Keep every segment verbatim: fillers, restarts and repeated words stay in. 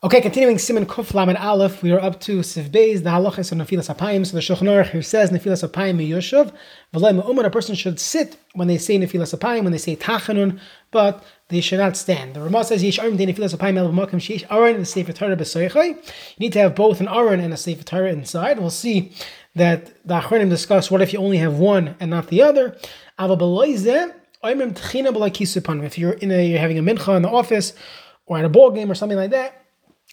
Okay, continuing Siman Kuf Lamed Aleph, we are up to Seif Beis, the halachas of Nefilas Apayim. So the Shochorer here says Nefilas Apayim yoshuv v'lo me'uman. A person should sit when they say Nefilas Apayim, when they say Tachanun, but they should not stand. The Rama says Yisharim de Nefilas Apayim Melvemakim sheish Aron and Sefer Torah b'soichai. You need to have both an Aron and a Sefer Torah inside. We'll see that the Achronim discuss what if you only have one and not the other. If you're in a, you're having a mincha in the office or at a ball game or something like that,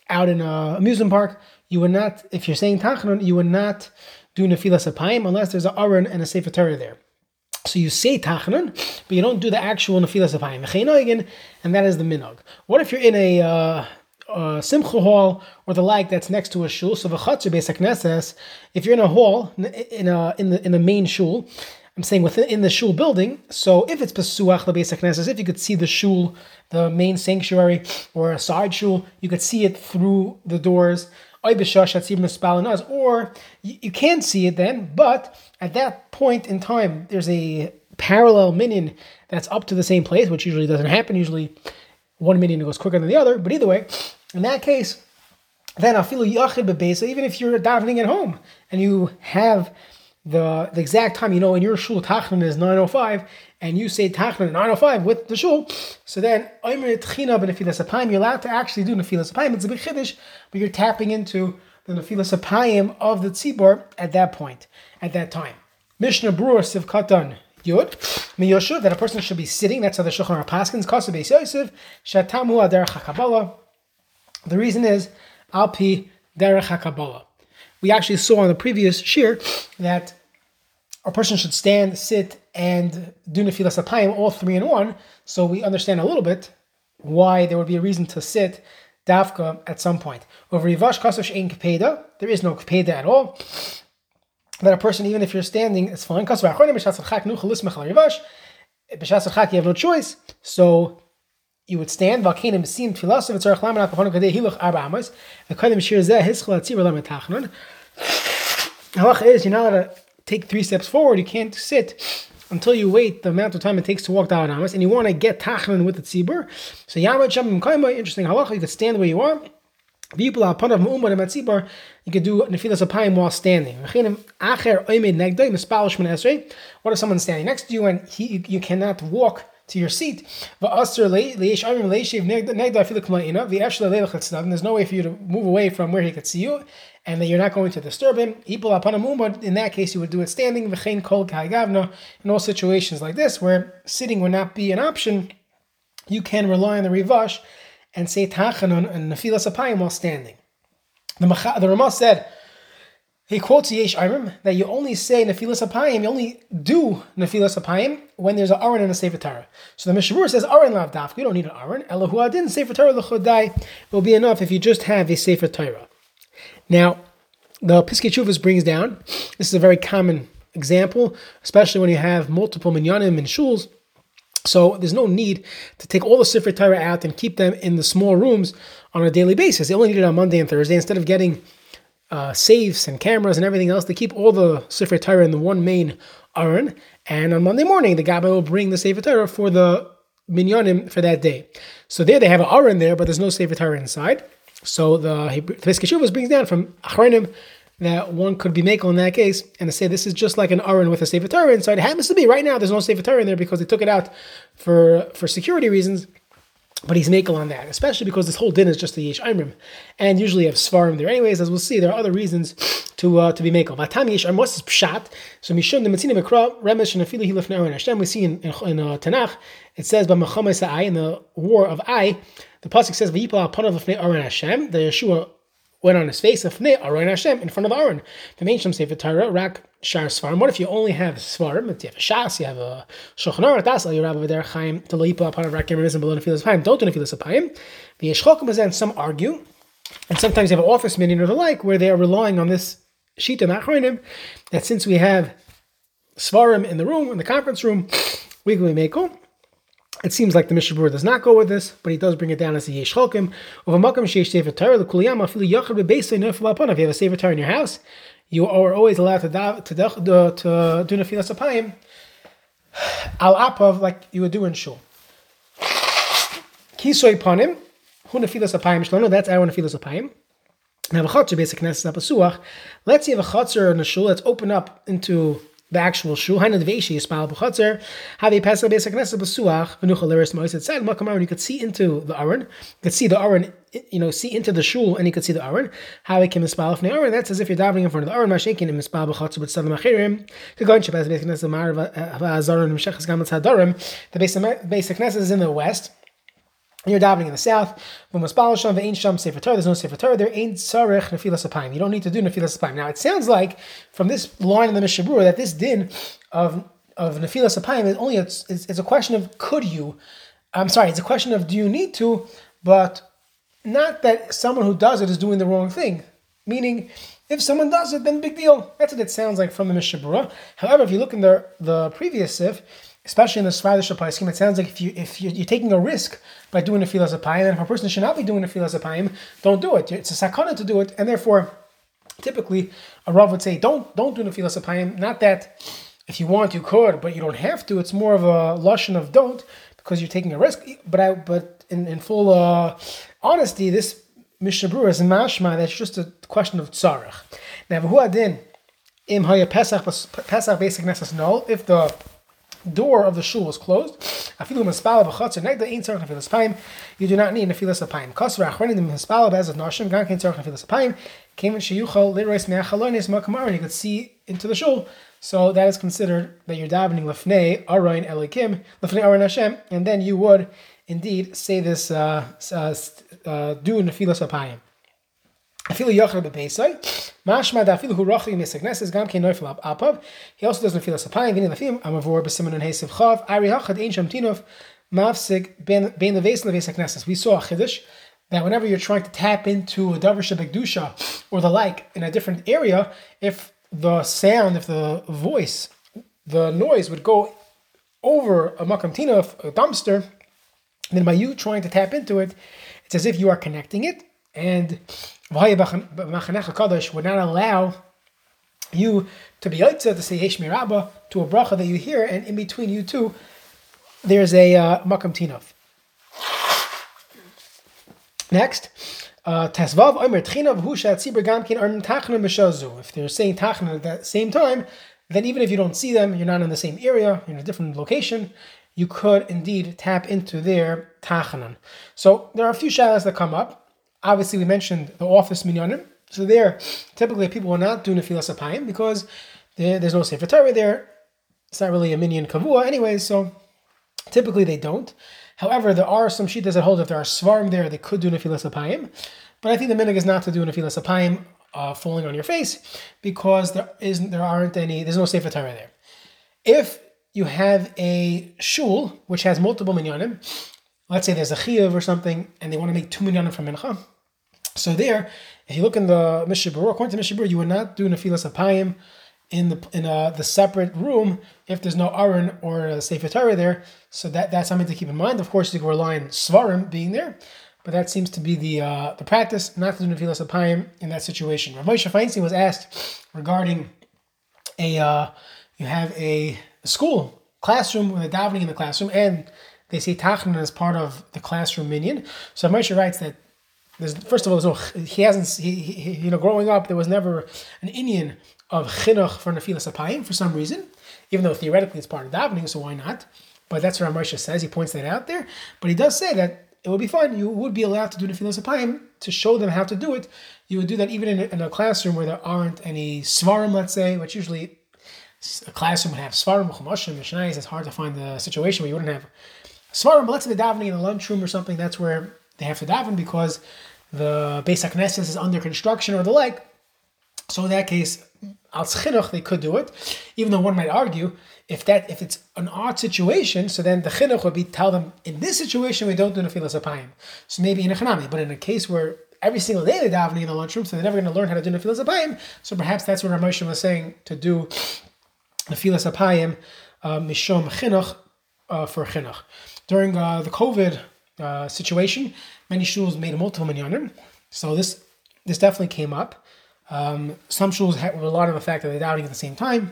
out in an amusement park, you would not, if you're saying Tachanun, you would not do Nefilas Apayim unless there's an Aron and a Sefer Torah there. So you say Tachanun, but you don't do the actual Nefilas Apayim. And that is the Minhag. What if you're in a uh, uh, Simcha hall or the like that's next to a shul? So v'chatzer Beis HaKnesses, if you're in a hall, in a, in the in the main shul, I'm saying within in the shul building, so if it's pesuach lebeisaknes, if you could see the shul, the main sanctuary, or a side shul, you could see it through the doors, or you can't see it then, but at that point in time, there's a parallel minyan that's up to the same place, which usually doesn't happen. Usually one minyan goes quicker than the other, but either way, in that case, then afilu yachid bebeisa, even if you're davening at home, and you have The, the exact time, you know, in your shul, Tachanun is nine oh five, and you say Tachanun nine oh five with the shul, so then, imrei tchina b'nefilas apayim, you're allowed to actually do Nefilas Apayim. It's a big chiddush, but you're tapping into the Nefilas Apayim of the tzibor at that point, at that time. Mishnah Berurah, sivkatan yud miyoshu, that a person should be sitting, that's how the shulchan paskins, kaseh beyosiv, shatamu aderech hakabala. The reason is, alpi derech hakabala. We actually saw on the previous shir that a person should stand, sit, and do Nefilas Apayim, all three in one. So we understand a little bit why there would be a reason to sit dafka at some point. Over Yivash Kasosh Ein Kpeda, there is no Kpeda at all. That a person, even if you're standing, it's fine. Kasosh Achronim B'Shas Rechak Nuchel Lismech Yivash. B'Shas Rechak, you have no choice. So you would stand. Volcano Mesim Tfilas of tzarech lamanat b'chonok adeh hiluch arba amos. The kadem shir zeh hischal atzibor lamet Tachanun. Halach is you're not allowed to take three steps forward. You can't sit until you wait the amount of time it takes to walk down amos, and you want to get Tachanun with the tzibor. So yamat shem mkaimai. Interesting halach. You could stand where you are. People are part of mu'umad tzibor. You could do Nefilas Apayim while standing. What if someone's standing next to you and he you cannot walk to your seat? There's no way for you to move away from where he could see you, and that you're not going to disturb him. In that case, you would do it standing. In all situations like this, where sitting would not be an option, you can rely on the Rivash and say Tachanun and Nefilas Apayim while standing. The, the Rama said, he quotes Yesh Imrim, that you only say Nefilas Apayim, you only do Nefilas Apayim when there's an Aron and a Sefer Torah. So the Mishnah Berurah says Aron lav dafka, you don't need an Aron. Elohu adin Sefer Torah lechodai will be enough if you just have a Sefer Torah. Now, the Piskei Teshuvos brings down, this is a very common example, especially when you have multiple minyanim and shuls. So there's no need to take all the Sefer Torah out and keep them in the small rooms on a daily basis. They only need it on Monday and Thursday. Instead of getting Uh, safes and cameras and everything else, they keep all the Sefer Torah in the one main Aron, and on Monday morning the Gabbai will bring the Sefer Torah for the minyanim for that day. So there they have an Aron there, but there's no Sefer Torah inside. So the Piskei Teshuvos brings down from Achronim that one could be mekil in that case, and to say this is just like an Aron with a Sefer Torah inside. It happens to be right now there's no Sefer Torah in there because they took it out for for security reasons. But he's mekil on that, especially because this whole din is just the Yesh Imrim, and usually you have svarim there anyways. As we'll see, there are other reasons to uh, to be mekil. Vatam Yesh Imrim is pshat. So mishum the matzinim ekra remesh and afilu hilaf ne'aron Hashem. We see in in uh, Tanakh it says by Machamas Ai, in the war of Ai, the pasuk says v'yipal apanav lefnei Aron Hashem. The Yeshua went on his face lefnei Aron Hashem, in front of Aron. The main Shem Sefer Torah rak shar svarim. What if you only have svarim? If you have a shas, you have a shochorer, that's all you have over there. Chaim to leipa upon a rakim and below Nefilas Apayim. Don't do Nefilas Apayim. The yeshchokim is then some argue, and sometimes you have an office minyan or the like where they are relying on this shita and achronim that since we have svarim in the room, in the conference room, we can be mekil. It seems like the Mishnah Berurah does not go with this, but he does bring it down as a yesh chokim. Over makam sheish sefer Torah the kuliyam afilu yachad bebeisa nefil apanav. If you have a sefer Torah in your house, you are always allowed to da, to, da, to do Nefilas Apayim al apav like you would do in shul. Kisoy panim Hu Nefilas Apayim Shlono, that's our Nefilas Apayim. Now, a chatzer basic nesses pesuach. Let's see if a chatzer and a shul. Let's open up into the actual shul. Hainu dveishi yispal b'chatzer. Have a pesach basic nesses pesuach. V'nuchal leres moiset side. Malkam Aron. You could see into the Aron. You could see the Aron. You know, see into the shul, and you could see the Aron. How it came mispal from the Aron. That's as if you're davening in front of the Aron. Mashekin mispal b'chatzer b'tzadam achirim. Kagon shepes basic nesses ma'arav ha'azaron m'shechas gam tzadarim. The basic nesses is in the west. You're davening in the south. There's no Sefer Torah. There ain't tzarech Nefilas Apayim. You don't need to do Nefilas Apayim. Now, it sounds like from this line in the Mishnah Berurah that this din of of Nefilas Apayim is only a, it's, it's a question of could you. I'm sorry, it's a question of do you need to, but not that someone who does it is doing the wrong thing. Meaning, if someone does it, then big deal. That's what it sounds like from the Mishnah Berurah. However, if you look in the the previous sif, especially in the svarim scheme, it sounds like if you if you're, you're taking a risk by doing a Nefilas Apayim, and if a person should not be doing a Nefilas Apayim, don't do it. It's a sakana to do it, and therefore, typically, a Rav would say, don't don't do a Nefilas Apayim. Not that if you want you could, but you don't have to. It's more of a lashon of don't because you're taking a risk. But I but in in full uh, honesty, this Mishnah Berurah is mashma. That's just a question of tzarech. Now, v'hu adin im haya pesach pesach basic nesses null if the door of the shul is closed. You do not need Nefilas Apayim. Kasra Achronim mispala b'ez of nashim gan kein tzarech Nefilas Apayim. Kevin sheyuchal lerois me'achalonis malkam Aron. You could see into the shul, so that is considered that you're davening lefnei Aron Elikim lefnei Aron Hashem, and then you would indeed say this uh, uh, do Nefilas Apayim. He also does Nefilas Apayim. We saw a chiddush that whenever you're trying to tap into a davar shebekdusha or the like in a different area, if the sound, if the voice, the noise would go over a makam tinov, a dumpster, then by you trying to tap into it, it's as if you are connecting it. And V'Hayibach Hakadosh would not allow you to be yotze to say Heshmi Rabba to a bracha that you hear, and in between you two, there's a uh, makam tinov. Next, Tasvav imrei tchina v'hu shatziber gamkin arm tachna mishazu. If they're saying tachna at that same time, then even if you don't see them, you're not in the same area, you're in a different location, you could indeed tap into their tachanun. So there are a few shilas that come up. Obviously, we mentioned the office minyanim. So there, typically people will not do Nefilas Apayim because there, there's no Sefer Torah there. It's not really a minyan kavua anyway, so typically they don't. However, there are some shittas that hold if there are svarim there, they could do Nefilas Apayim. But I think the minhag is not to do Nefilas Apayim uh, falling on your face because there isn't, there aren't any, there's no Sefer Torah there. If you have a shul which has multiple minyanim, let's say there's a chiyuv or something, and they want to make two minyanim from mincha. So there, if you look in the Mishnah Berurah, according to Mishnah Berurah, you would not do Nefilas Apayim in the in uh, the separate room if there's no Aron or uh, Sefer Torah there. So that, that's something to keep in mind. Of course, you can rely on svarim being there, but that seems to be the uh, the practice not to do Nefilas Apayim in that situation. Rav Moshe Feinstein was asked regarding a uh, you have a school classroom with a davening in the classroom, and they say tachanun as part of the classroom minyan. So Rav Moshe writes that. There's, first of all, there's no, he hasn't. He, he, you know, growing up, there was never an inyan of chinuch for Nefilas Apayim for some reason, even though theoretically it's part of davening, so why not? But that's what Rav Moshe says. He points that out there. But he does say that it would be fine. You would be allowed to do Nefilas Apayim to show them how to do it. You would do that even in a, in a classroom where there aren't any svarim, let's say, which usually a classroom would have svarim, chumashim, mishnayos. It's hard to find a situation where you wouldn't have svarim. But let's say the davening in a lunchroom or something. That's where they have to daven because the Beis HaKnesses is under construction or the like. So in that case, als chinuch they could do it. Even though one might argue, if that if it's an odd situation, so then the chinuch would be tell them, in this situation we don't do Nefilas Apayim. So maybe in a chanami, but in a case where every single day they're davening in the lunchroom, so they're never going to learn how to do Nefilas Apayim. So perhaps that's what Rav Moshe was saying, to do Nefilas Apayim uh, mishom chinuch uh, for chinuch. During uh, the COVID Uh, situation, many shuls made multiple minyanim, so this this definitely came up. Um, some shuls had, were a lot of the fact that they're doubting at the same time.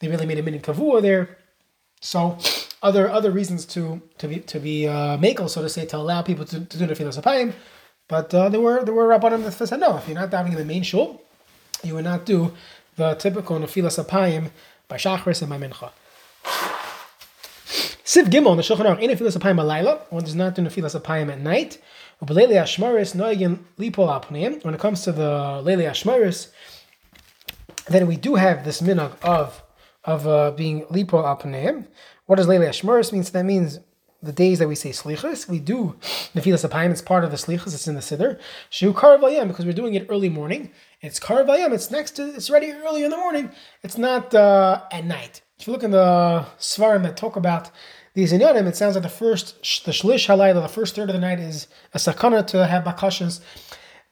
They really made a minyan kavua there, so other other reasons to to be to be uh, mekil, so to say, to allow people to, to do Nefilas Apayim. But uh, there were there were rabbanim that said, no, if you're not davening in the main shul, you would not do the typical Nefilas Apayim by Shacharis and by Mincha. Siv Gimel on the Shochorer in Nefilas Apayim alayla. One does not do Nefilas Apayim at night. When it comes to the Leili Hashmaris, then we do have this minhag of of uh, being lipol al paneim. What does Leili Hashmaris mean? So that means the days that we say slichas, we do Nefilas Apayim. It's part of the slichas. It's in the siddur. Shu karev l'yam, because we're doing it early morning. It's karev l'yam. It's next to. It's ready early in the morning. It's not uh, at night. If you look in the svarim that talk about these inyanim, it sounds like the first the shlish halayla, the first third of the night, is a sakana to have bakashas.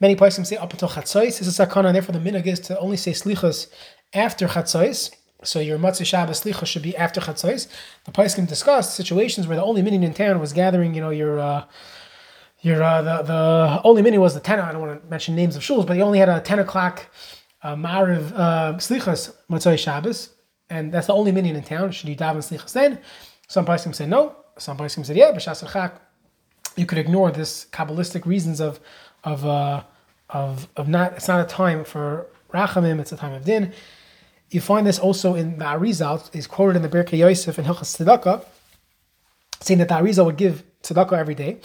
Many places say up until chatzos is a sakana, and therefore the minhag is to only say slichas after chatzos. So your matzah Shabbos slichas should be after chatzos. The places discussed situations where the only minyan in town was gathering. You know your uh, your uh, the the only minyan was the ten. I don't want to mention names of shuls, but he only had a ten o'clock uh, ma'ariv uh, slichas matzah Shabbos, and that's the only minyan in town. Should you daven slichas then? Some poskim say no. Some poskim say yeah. B'shas you could ignore this kabbalistic reasons of of uh, of of not. It's not a time for rachamim. It's a time of din. You find this also in the Arizal. Is quoted in the Berurah Yosef and Hilchas Tzedakah, saying that the Arizal would give tzedakah every day.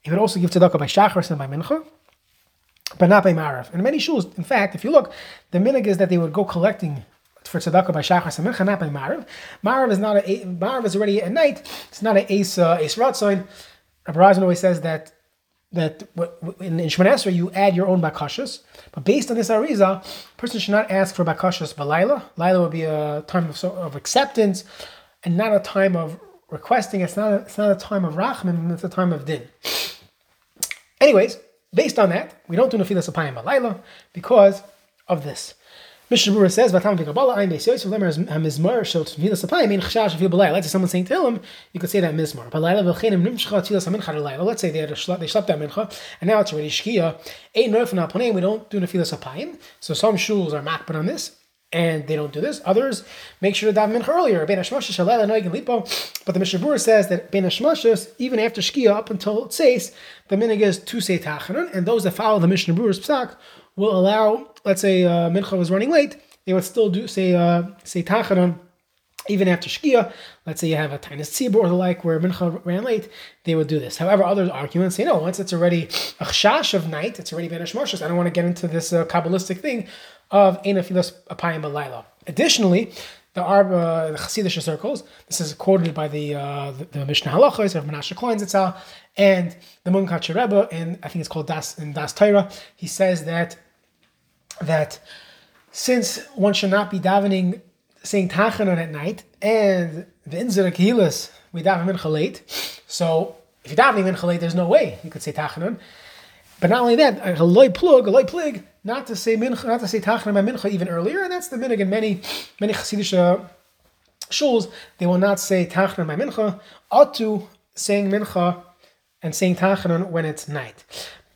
He would also give tzedakah by shacharis and by mincha, but not by ma'ariv. And in many shuls, in fact, if you look, the minhag is that they would go collecting for tzedakah by shacharis and mincha, not by ma'ariv. Ma'ariv is not a ma'ariv is already at night. It's not an ace uh, ace ratzain. Rabbi Razman always says that that in, in Shemona Esrei you add your own bakashas, but based on this Arizal, a person should not ask for bakashas b'layla. Layla would be a time of, of acceptance, and not a time of requesting. It's not a, it's not a time of rachman. It's a time of din. Anyways, based on that, we don't do Nefilas Apayim b'layla because of this. Mishnah Berurah says, let's say someone's saying Tehillim, you could say that mizmar. Let's say they, had a shla- they slept that mincha, and now it's already shkia. We don't do Nefilas Apayim. So some shuls are makbid on this, and they don't do this. Others make sure to daven mincha earlier. But the Mishnah Berurah says that bein hashmashos, even after shkia, up until tzeis, the minhag is to say Tachanun, and those that follow the Mishnah Berurah's psak will allow, let's say uh, Mincha was running late, they would still do say uh, say Tachanun, even after Shkia. Let's say you have a tainas tzibor or the like where Mincha ran late, they would do this. However, other arguments say, no, once it's already a chash of night, it's already been a shmashas. I don't want to get into this uh, Kabbalistic thing of ein Nefilas Apayim b'layla. Additionally, the Arb, uh, the Chassidish circles, this is quoted by the uh, the, the Mishnah Halachos of Menashe Klein's Etzal, and the Munkache Rebbe, and I think it's called Das in Das Torah. He says that that since one should not be davening, saying Tachanun at night, and the Inzer Kehilas, we daven mincha late, so if you're davening mincha late, there's no way you could say Tachanun. But not only that, aloy plug, aloy plig, not to say mincha, not to say Tachanun by mincha even earlier, and that's the minhag in many many Chassidish uh, shuls. They will not say Tachanun by mincha, ought to saying mincha and saying Tachanun when it's night.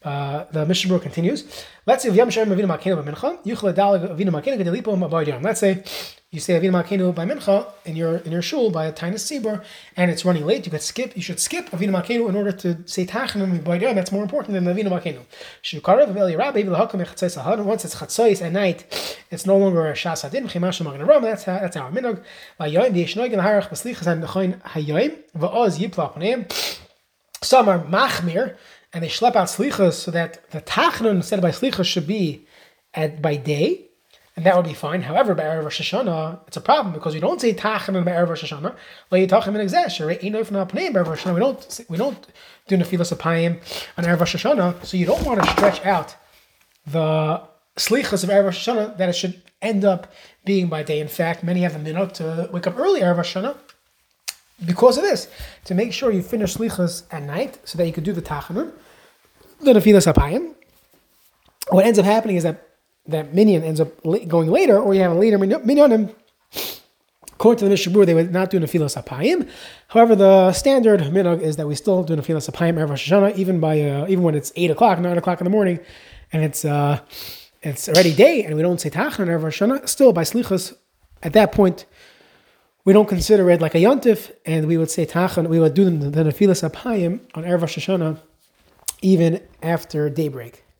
Uh, the Mishnah Berurah continues. Let's say Let's say you say Avinu Malkeinu by mincha in your in your shul by a tainas tzibor, and it's running late. You could skip. You should skip Avinu Malkeinu in order to say Tachanun by Yom. That's more important than Avinu Malkeinu. Once it's chatzos at night, it's no longer a shas hadin. That's how, that's our minhag. Some are machmir, and they schlep out slichas so that the Tachanun said by slichas should be at by day, and that would be fine. However, by Erev Rosh Hashanah, it's a problem because we don't say Tachanun by Erev Rosh Hashanah. We don't we don't do Nefilas Apayim on Erev Rosh Hashanah, so you don't want to stretch out the slichas of Erev Rosh Hashanah that it should end up being by day. In fact, many have the minhag to wake up early Erev Rosh Hashanah because of this, to make sure you finish slichas at night so that you could do the Tachanun, the Nefilas Apayim. What ends up happening is that that minyan ends up going later, or you have a later minyanim. According to the Mishnah Berurah, they would not do Nefilas Apayim. However, the standard minhag is that we still do Nefilas Apayim Erev Rosh Hashanah, even by uh, even when it's eight o'clock, nine o'clock in the morning, and it's uh, it's already day, and we don't say Tachanun Erev Rosh Hashanah. Still, by slichas, at that point, we don't consider it like a yontif, and we would say Tachanun. We would do the Nefilas Apayim on Erev Rosh Hashanah even after daybreak.